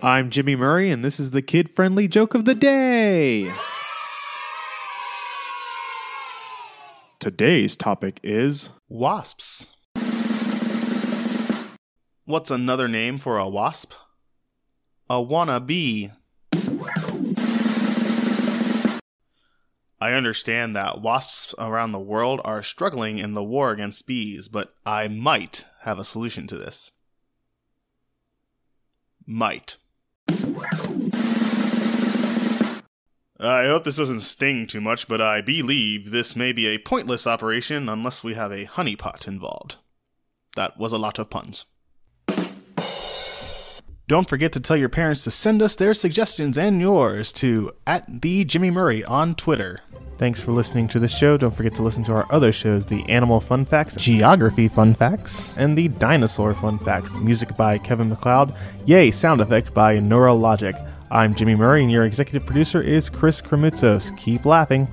I'm Jimmy Murray, and this is the kid-friendly joke of the day. Today's topic is wasps. What's another name for a wasp? A wannabe. I understand that wasps around the world are struggling in the war against bees, but I might have a solution to this. Might. I hope this doesn't sting too much, but I believe this may be a pointless operation unless we have a honeypot involved. That was a lot of puns. Don't forget to tell your parents to send us their suggestions and yours to @TheJimmyMurray on Twitter. Thanks for listening to this show. Don't forget to listen to our other shows, the Animal Fun Facts, Geography Fun Facts, and the Dinosaur Fun Facts. Music by Kevin MacLeod. Yay, sound effect by Neurologic. I'm Jimmy Murray, and your executive producer is Chris Kremitsos. Keep laughing.